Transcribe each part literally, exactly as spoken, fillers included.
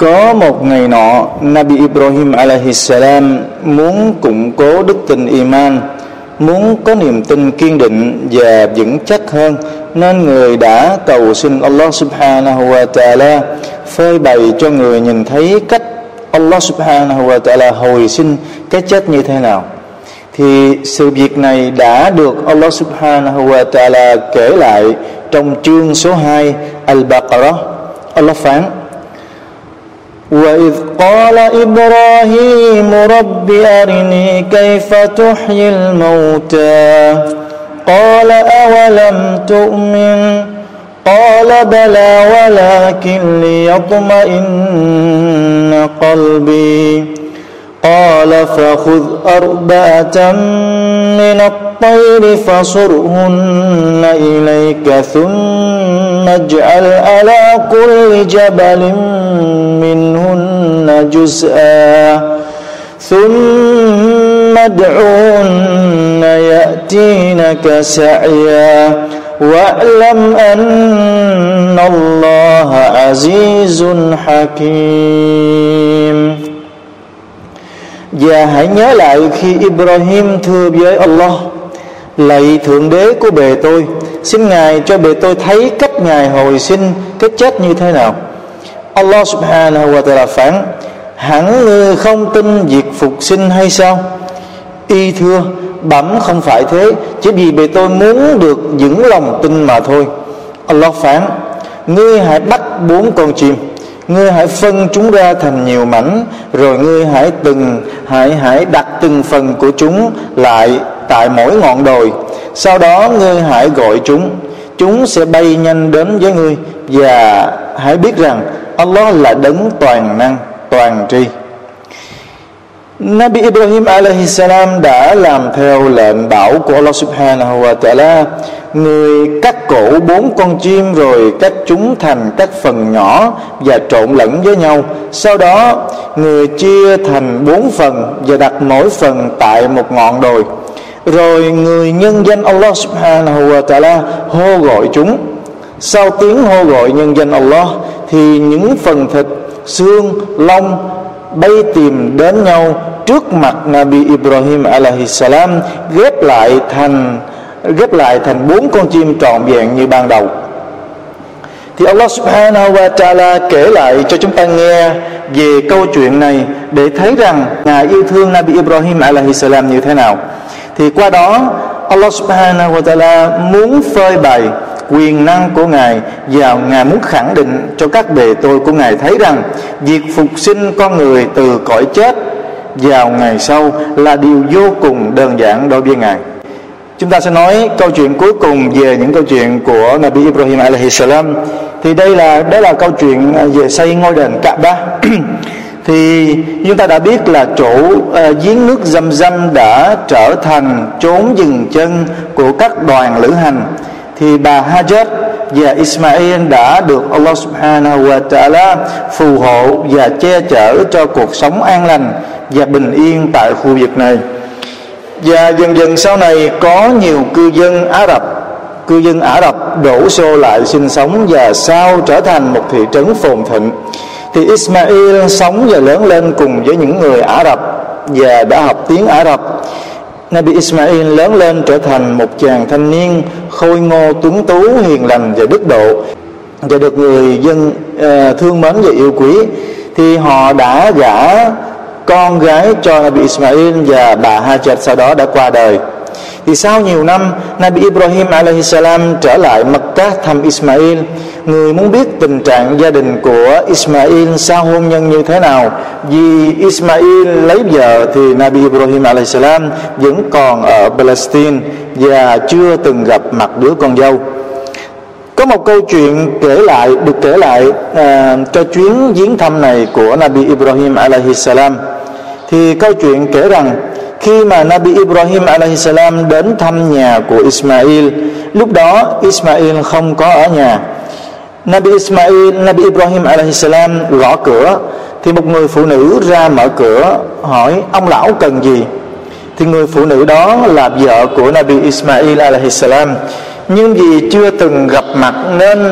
Có một ngày nọ, Nabi Ibrahim alaihissalam muốn củng cố đức tin Iman, muốn có niềm tin kiên định và vững chắc hơn, nên người đã cầu xin Allah subhanahu wa ta'ala phơi bày cho người nhìn thấy cách Allah subhanahu wa ta'ala hồi sinh cái chết như thế nào. Thì sự việc này đã được Allah subhanahu wa ta'ala kể lại trong chương số hai Al-Baqarah. Allah phán: وَإِذْ قَالَ إِبْرَاهِيمُ رَبِّ أَرِنِي كَيْفَ تُحْيِي الْمَوْتَى قَالَ أَوَلَمْ تُؤْمِنْ قَالَ بَلَى وَلَكِنْ لِيَطْمَئِنَّ قَلْبِي قَالَ فَخُذْ أَرْبَعَةً مِنَ الطَّيْرِ فَصُرْهُنَّ إِلَيْكَ ثُمَّ اجْعَلْ عَلَى كُلِّ جَبَلٍ منهن جزءا ثم ادعوهن يأتينك سعيا واعلم أن الله عزيز حكيم. Và hãy nhớ lại khi Ibrahim thưa với Allah: lạy Thượng Đế của bề tôi, xin Ngài cho bề tôi thấy cách Ngài hồi sinh cái chết như thế nào. Allah subhanahu wa ta'ala phán: hẳn ngươi không tin việc phục sinh hay sao? Y thưa, bẩm không phải thế, chỉ vì bề tôi muốn được vững lòng tin mà thôi. Allah phán: ngươi hãy bắt bốn con chim, ngươi hãy phân chúng ra thành nhiều mảnh, rồi ngươi hãy từng hãy hãy đặt từng phần của chúng lại tại mỗi ngọn đồi. Sau đó ngươi hãy gọi chúng, chúng sẽ bay nhanh đến với ngươi, và hãy biết rằng Allah là đấng toàn năng, toàn tri. Nabi Ibrahim alaihissalam đã làm theo lệnh bảo của Allah subhanahu wa ta'ala. Người cắt cổ bốn con chim rồi cắt chúng thành các phần nhỏ và trộn lẫn với nhau. Sau đó người chia thành bốn phần và đặt mỗi phần tại một ngọn đồi. Rồi người nhân danh Allah subhanahu wa ta'ala hô gọi chúng. Sau tiếng hô gọi nhân danh Allah thì những phần thịt, xương, lông bay tìm đến nhau trước mặt Nabi Ibrahim alaihissalam, ghép lại thành ghép lại thành bốn con chim trọn vẹn như ban đầu. Thì Allah subhanahu wa ta'ala kể lại cho chúng ta nghe về câu chuyện này để thấy rằng Ngài yêu thương Nabi Ibrahim alaihissalam như thế nào. Thì qua đó Allah subhanahu wa ta'ala muốn phơi bày quyền năng của Ngài, và Ngài muốn khẳng định cho các bề tôi của Ngài thấy rằng việc phục sinh con người từ cõi chết vào ngày sau là điều vô cùng đơn giản đối với Ngài. Chúng ta sẽ nói câu chuyện cuối cùng về những câu chuyện của Nabi Ibrahim alaihissalam. Thì đây là đó là câu chuyện về xây ngôi đền Kaaba. Thì chúng ta đã biết là chỗ uh, giếng nước Zamzam đã trở thành chốn dừng chân của các đoàn lữ hành. Thì bà Hajar và Ismail đã được Allah subhanahu wa ta'ala phù hộ và che chở cho cuộc sống an lành và bình yên tại khu vực này. Và dần dần sau này có nhiều cư dân Ả Rập cư dân Ả Rập đổ xô lại sinh sống, và sau trở thành một thị trấn phồn thịnh. Thì Ismail sống và lớn lên cùng với những người Ả Rập và đã học tiếng Ả Rập. Nabi Ismail lớn lên trở thành một chàng thanh niên khôi ngô, tuấn tú, hiền lành và đức độ, và được người dân uh, thương mến và yêu quý. Thì họ đã gả con gái cho Nabi Ismail, và bà Hajar sau đó đã qua đời. Thì sau nhiều năm, Nabi Ibrahim alaihissalam trở lại Mecca thăm Ismail. Người muốn biết tình trạng gia đình của Ismail sau hôn nhân như thế nào. Vì Ismail lấy vợ thì Nabi Ibrahim alaihissalam vẫn còn ở Palestine và chưa từng gặp mặt đứa con dâu. Có một câu chuyện kể lại được kể lại à, cho chuyến viếng thăm này của Nabi Ibrahim alaihissalam. Thì câu chuyện kể rằng khi mà Nabi Ibrahim alaihissalam đến thăm nhà của Ismail, lúc đó Ismail không có ở nhà. Nabi Ismail, Nabi Ibrahim alaihissalam gõ cửa. Thì một người phụ nữ ra mở cửa hỏi: ông lão cần gì? Thì người phụ nữ đó là vợ của Nabi Ismail alaihissalam, nhưng vì chưa từng gặp mặt nên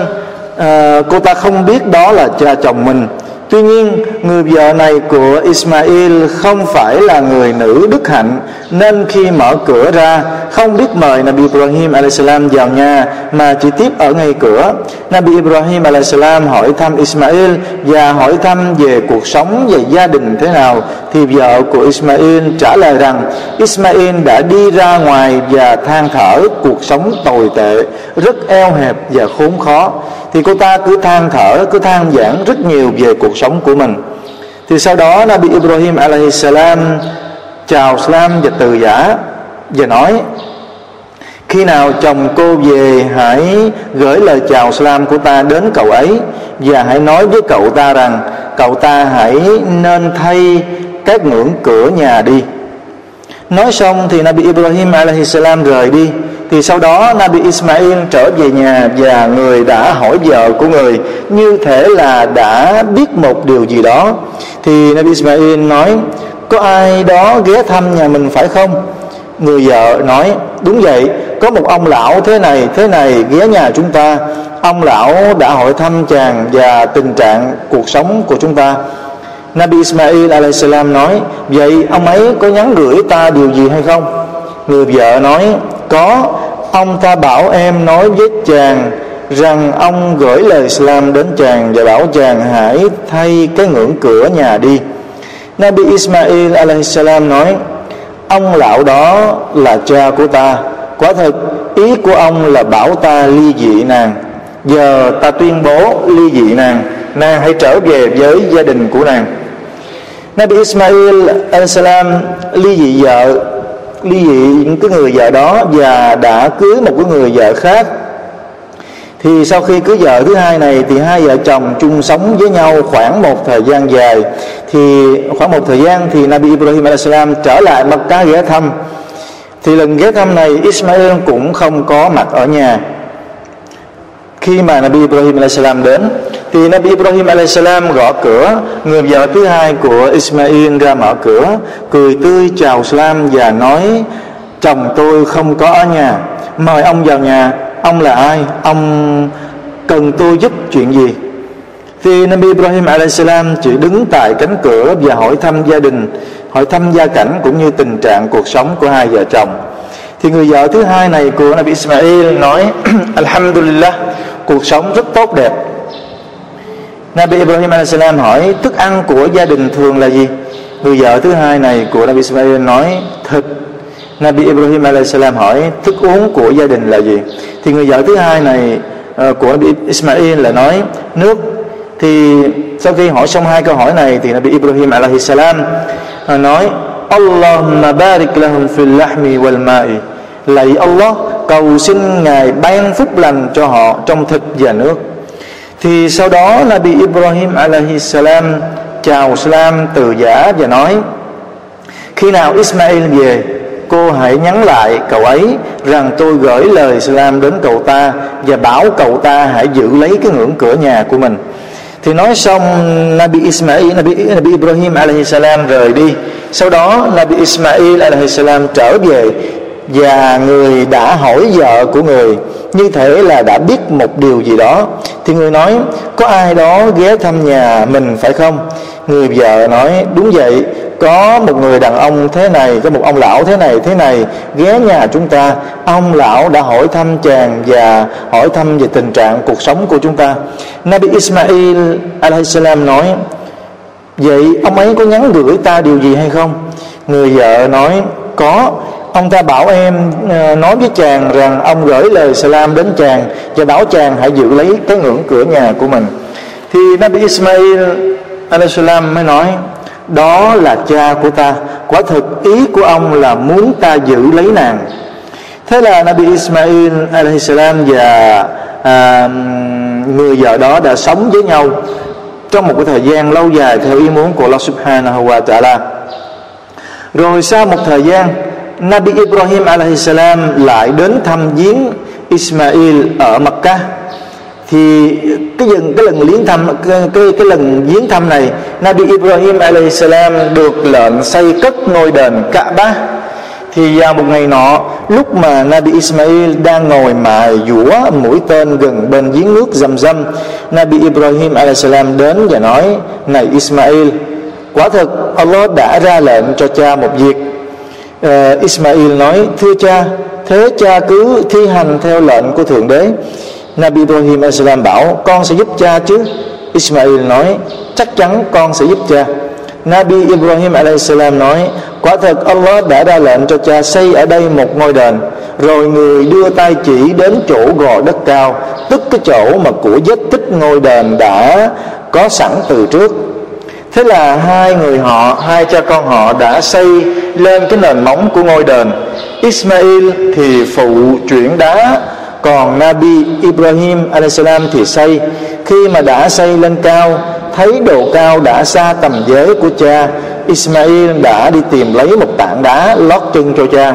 à, cô ta không biết đó là cha chồng mình. Tuy nhiên, người vợ này của Ismail không phải là người nữ đức hạnh, nên khi mở cửa ra, không biết mời Nabi Ibrahim alaihissalam vào nhà, mà chỉ tiếp ở ngay cửa. Nabi Ibrahim alaihissalam hỏi thăm Ismail và hỏi thăm về cuộc sống và gia đình thế nào, thì vợ của Ismail trả lời rằng Ismail đã đi ra ngoài và than thở cuộc sống tồi tệ, rất eo hẹp và khốn khó. Thì cô ta cứ than thở, cứ than vãn rất nhiều về cuộc sống của mình. Thì sau đó Nabi Ibrahim alaihissalam chào salam và từ giả và nói: khi nào chồng cô về, hãy gửi lời chào salam của ta đến cậu ấy, và hãy nói với cậu ta rằng cậu ta hãy nên thay các ngưỡng cửa nhà đi. Nói xong thì Nabi Ibrahim alaihissalam rời đi. Thì sau đó Nabi Ismail trở về nhà, và người đã hỏi vợ của người như thể là đã biết một điều gì đó. Thì Nabi Ismail nói: có ai đó ghé thăm nhà mình phải không? Người vợ nói: đúng vậy, có một ông lão thế này thế này ghé nhà chúng ta. Ông lão đã hỏi thăm chàng và tình trạng cuộc sống của chúng ta. Nabi Ismail alaihissalam nói: vậy ông ấy có nhắn gửi ta điều gì hay không? Người vợ nói: có, ông ta bảo em nói với chàng rằng ông gửi lời salam đến chàng và bảo chàng hãy thay cái ngưỡng cửa nhà đi. Nabi Ismail alaihissalam nói: ông lão đó là cha của ta. Quả thật, ý của ông là bảo ta ly dị nàng. Giờ ta tuyên bố ly dị nàng, nàng hãy trở về với gia đình của nàng. Nabi Ismail alaihissalam ly dị vợ, ly dị những cái người vợ đó và đã cưới một cái người vợ khác. Thì sau khi cưới vợ thứ hai này thì hai vợ chồng chung sống với nhau khoảng một thời gian dài. Thì khoảng một thời gian thì Nabi Ibrahim alaihissalam trở lại Mecca ghé thăm. Thì lần ghé thăm này Ismail cũng không có mặt ở nhà. Khi mà Nabi Ibrahim alaihissalam đến thì Nabi Ibrahim alaihissalam gõ cửa. Người vợ thứ hai của Ismail ra mở cửa, cười tươi chào salam và nói: chồng tôi không có ở nhà, mời ông vào nhà. Ông là ai? Ông cần tôi giúp chuyện gì? Thì Nabi Ibrahim alaihissalam chỉ đứng tại cánh cửa và hỏi thăm gia đình, hỏi thăm gia cảnh cũng như tình trạng cuộc sống của hai vợ chồng. Thì người vợ thứ hai này của Nabi Ismail nói: alhamdulillah, cuộc sống rất tốt đẹp. Nabi Ibrahim alaihissalam hỏi: thức ăn của gia đình thường là gì? Người vợ thứ hai này của Nabi Ismail nói: thịt. Nabi Ibrahim alaihissalam hỏi: thức uống của gia đình là gì? Thì người vợ thứ hai này uh, của Nabi Ismail là nói: nước. Thì sau khi hỏi xong hai câu hỏi này thì Nabi Ibrahim alaihissalam uh, nói: Allahumma barik lahum fil lahmi wal ma'i. Lạy Allah, cầu xin Ngài ban phúc lành cho họ trong thịt và nước. Thì sau đó Nabi Ibrahim alaihissalam chào salam từ giả và nói: khi nào Ismail về, cô hãy nhắn lại cậu ấy rằng tôi gửi lời salam đến cậu ta và bảo cậu ta hãy giữ lấy cái ngưỡng cửa nhà của mình. Thì nói xong Nabi Ismail, Nabi, Nabi Ibrahim alaihissalam rời đi. Sau đó Nabi Ismail alaihissalam trở về và người đã hỏi vợ của người như thể là đã biết một điều gì đó. Thì người nói: có ai đó ghé thăm nhà mình phải không? Người vợ nói: đúng vậy, có một người đàn ông thế này, có một ông lão thế này thế này ghé nhà chúng ta. Ông lão đã hỏi thăm chàng và hỏi thăm về tình trạng cuộc sống của chúng ta. Nabi Ismail alaihissalam nói: vậy ông ấy có nhắn gửi ta điều gì hay không? Người vợ nói: có, ông ta bảo em nói với chàng rằng ông gửi lời salam đến chàng và bảo chàng hãy giữ lấy cái ngưỡng cửa nhà của mình. Thì Nabi Ismail alaihissalam mới nói: đó là cha của ta. Quả thực, ý của ông là muốn ta giữ lấy nàng. Thế là Nabi Ismail alaihissalam và à, người vợ đó đã sống với nhau trong một cái thời gian lâu dài theo ý muốn của Allah subhanahu wa ta'ala. Rồi sau một thời gian, Nabi Ibrahim alaihissalam lại đến thăm viếng Ismail ở Mecca. Thì cái lần cái lần viếng thăm cái cái, cái lần viếng thăm này, Nabi Ibrahim alaihissalam được lệnh xây cất ngôi đền Kaaba. Thì vào một ngày nọ, lúc mà Nabi Ismail đang ngồi mài dũa mũi tên gần bên giếng nước Zamzam, Nabi Ibrahim alaihissalam đến và nói: Này Ismail, quả thật Allah đã ra lệnh cho cha một việc. uh, Ismail nói: Thưa cha, thế cha cứ thi hành theo lệnh của Thượng Đế. Nabi Ibrahim alaihissalam bảo: Con sẽ giúp cha chứ? Ismail nói: Chắc chắn con sẽ giúp cha. Nabi Ibrahim alaihissalam nói: Quả thật Allah đã ra lệnh cho cha xây ở đây một ngôi đền. Rồi người đưa tay chỉ đến chỗ gò đất cao, tức cái chỗ mà của vết tích ngôi đền đã có sẵn từ trước. Thế là hai người họ, hai cha con họ đã xây lên cái nền móng của ngôi đền. Ismail thì phụ chuyển đá, còn Nabi Ibrahim alaihissalam thì xây. Khi mà đã xây lên cao, thấy độ cao đã xa tầm giới của cha, Ismail đã đi tìm lấy một tảng đá lót chân cho cha.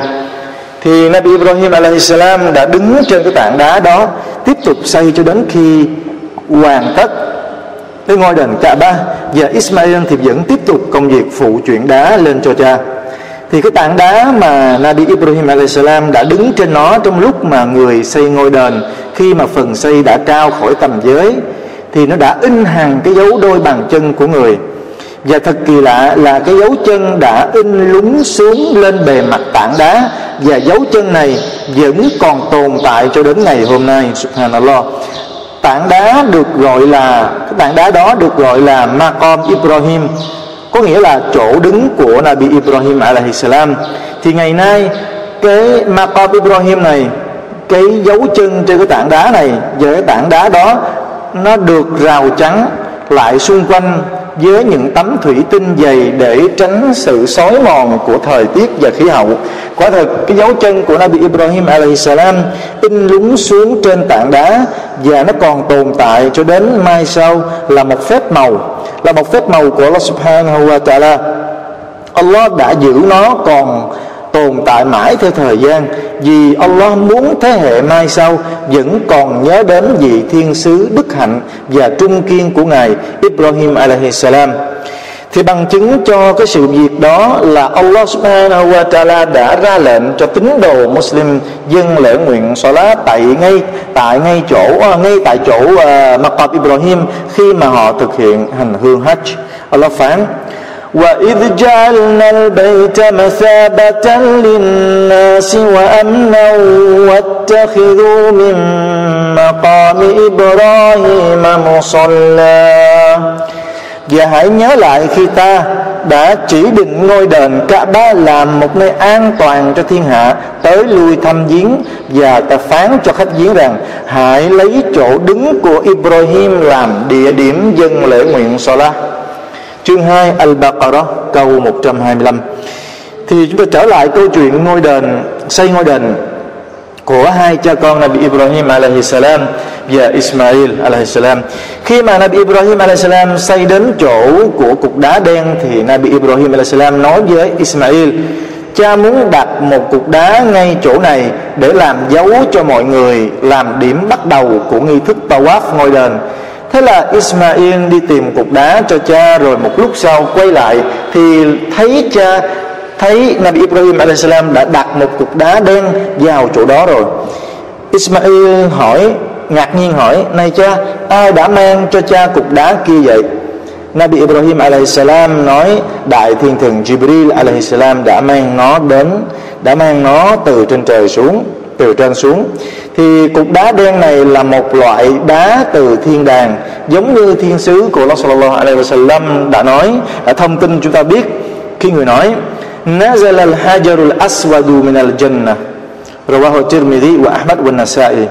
Thì Nabi Ibrahim alaihissalam đã đứng trên cái tảng đá đó, tiếp tục xây cho đến khi hoàn tất cái ngôi đền Kaaba, và Ismail thì vẫn tiếp tục công việc phụ chuyển đá lên cho cha. Thì cái tảng đá mà Nabi Ibrahim alaihissalam đã đứng trên nó trong lúc mà người xây ngôi đền, khi mà phần xây đã cao khỏi tầm giới, thì nó đã in hàng cái dấu đôi bàn chân của người. Và thật kỳ lạ là cái dấu chân đã in lún xuống lên bề mặt tảng đá, và dấu chân này vẫn còn tồn tại cho đến ngày hôm nay. Subhanallah. Tảng đá được gọi là cái tảng đá đó được gọi là Maqam Ibrahim, có nghĩa là chỗ đứng của Nabi Ibrahim alaihissalam. Thì ngày nay cái Maqam Ibrahim này, cái dấu chân trên cái tảng đá này và cái tảng đá đó, nó được rào chắn lại xung quanh với những tấm thủy tinh dày để tránh sự xói mòn của thời tiết và khí hậu. Quả thật cái dấu chân của Nabi Ibrahim alaihissalam in lún xuống trên tảng đá, và nó còn tồn tại cho đến mai sau, là một phép màu, là một phép màu của Allah subhanahu wa ta'ala. Allah đã giữ nó còn tồn tại mãi theo thời gian, vì Allah muốn thế hệ mai sau vẫn còn nhớ đến vị thiên sứ đức hạnh và trung kiên của Ngài Ibrahim alaihissalam. Thì bằng chứng cho cái sự việc đó là Allah subhanahu wa ta'ala đã ra lệnh cho tín đồ Muslim dâng lễ nguyện Salat tại ngay tại ngay chỗ ngay tại chỗ uh, Maqam Ibrahim khi mà họ thực hiện hành hương Hajj. Allah phán: وَإِذْ جَعَلْنَا الْبَيْتَ مَثَابَةً لِلنَّاسِ وَأَمْنًا وَاتَّخِذُوا مِنْ مَقَامِ إِبْرَاهِيمَ مُصَلًّى. Và hãy nhớ lại khi ta đã chỉ định ngôi đền Kaaba làm một nơi an toàn cho thiên hạ tới lui thăm viếng, và ta phán cho khách viếng rằng hãy lấy chỗ đứng của Ibrahim làm địa điểm dâng lễ nguyện Salat. Chương hai Al-Baqarah câu một trăm hai mươi lăm. Thì chúng ta trở lại câu chuyện ngôi đền, xây ngôi đền của hai cha con Nabi Ibrahim alaihissalam và Ismail alaihissalam. Khi mà Nabi Ibrahim alaihissalam xây đến chỗ của cục đá đen, thì Nabi Ibrahim alaihissalam nói với Ismail: Cha muốn đặt một cục đá ngay chỗ này để làm dấu cho mọi người, làm điểm bắt đầu của nghi thức tawaf ngôi đền. Thế là Ismail đi tìm cục đá cho cha, rồi một lúc sau quay lại thì thấy cha, thấy Nabi Ibrahim alaihissalam đã đặt một cục đá đen vào chỗ đó rồi. Ismail hỏi, ngạc nhiên hỏi: Này cha, ai đã mang cho cha cục đá kia vậy? Nabi Ibrahim alaihissalam nói: Đại thiên thần Jibril alaihissalam đã mang nó đến, đã mang nó từ trên trời xuống. Từ trên xuống Thì cục đá đen này là một loại đá từ thiên đàng, giống như thiên sứ của Allah sallallahu alaihi wasallam đã nói, đã thông tin chúng ta biết khi người nói: Nazal al-hajarul aswadu min al-jannah. Rawahu Tirmidhi wa Ahmad wa Nasa'i.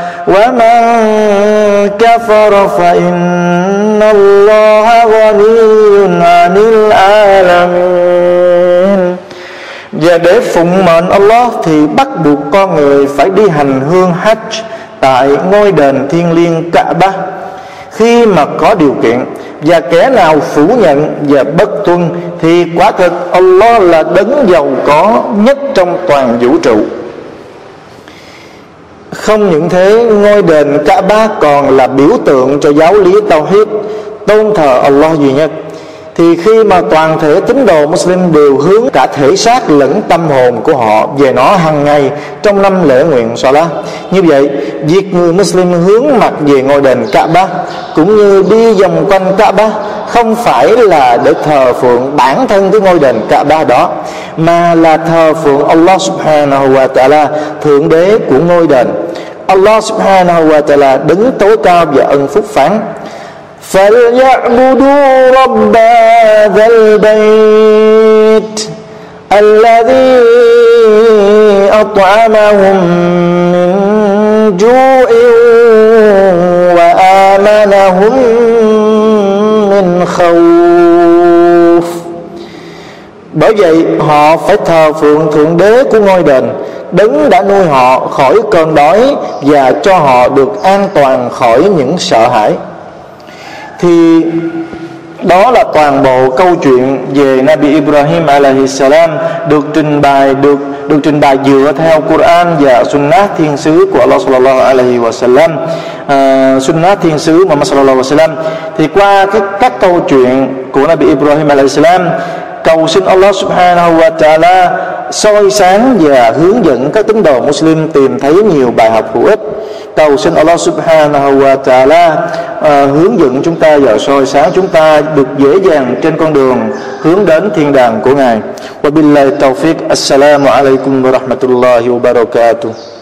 وَمَنْ كَفَرَ فَإِنَّ اللَّهَ غَنِيٌّ عَنِ الْعَالَمِينَ. Và để phụng mệnh Allah thì bắt buộc con người phải đi hành hương Hajj tại ngôi đền thiêng liêng Kaaba khi mà có điều kiện, và kẻ nào phủ nhận và bất tuân thì quả thật Allah là đấng giàu có nhất trong toàn vũ trụ. Không những thế, ngôi đền Kaaba còn là biểu tượng cho giáo lý Tawhid, tôn thờ Allah duy nhất. Thì khi mà toàn thể tín đồ Muslim đều hướng cả thể xác lẫn tâm hồn của họ về nó hàng ngày trong năm lễ nguyện Salah. Như vậy, việc người Muslim hướng mặt về ngôi đền Kaaba cũng như đi vòng quanh Kaaba không phải là để thờ phượng bản thân cái ngôi đền Kaaba đó, mà là thờ phượng Allah subhanahu wa ta'ala, Thượng Đế của ngôi đền. Allah subhanahu wa ta'ala đứng tối cao và ân phúc phán: فَلْيَعْبُدُوا رَبَّ هَذَا الْبَيْتِ الَّذِي أَطْعَمَهُمْ مِنْ جُوعٍ وَآمَنَهُمْ مِنْ خَوْفٍ. Bởi vậy họ phải thờ phượng Thượng Đế của ngôi đền, đấng đã nuôi họ khỏi cơn đói và cho họ được an toàn khỏi những sợ hãi. Thì đó là toàn bộ câu chuyện về Nabi Ibrahim alaihissalam được trình bày được được trình bày dựa theo Quran và Sunnah Thiên sứ của Allah sallallahu alaihi wasallam, uh, Sunnah Thiên sứ Muhammad sallallahu alaihi wasallam. Thì qua các các câu chuyện của Nabi Ibrahim alaihissalam cầu xin Allah subhanahu wa ta'ala soi sáng và hướng dẫn các tín đồ Muslim tìm thấy nhiều bài học hữu ích. Cầu xin Allah Subhanahu wa Ta'ala à, hướng dẫn chúng ta và soi sáng chúng ta được dễ dàng trên con đường hướng đến thiên đàng của Ngài. Wa billahi tawfiq. Assalamu alaikum wa rahmatullahi wa barakatuh.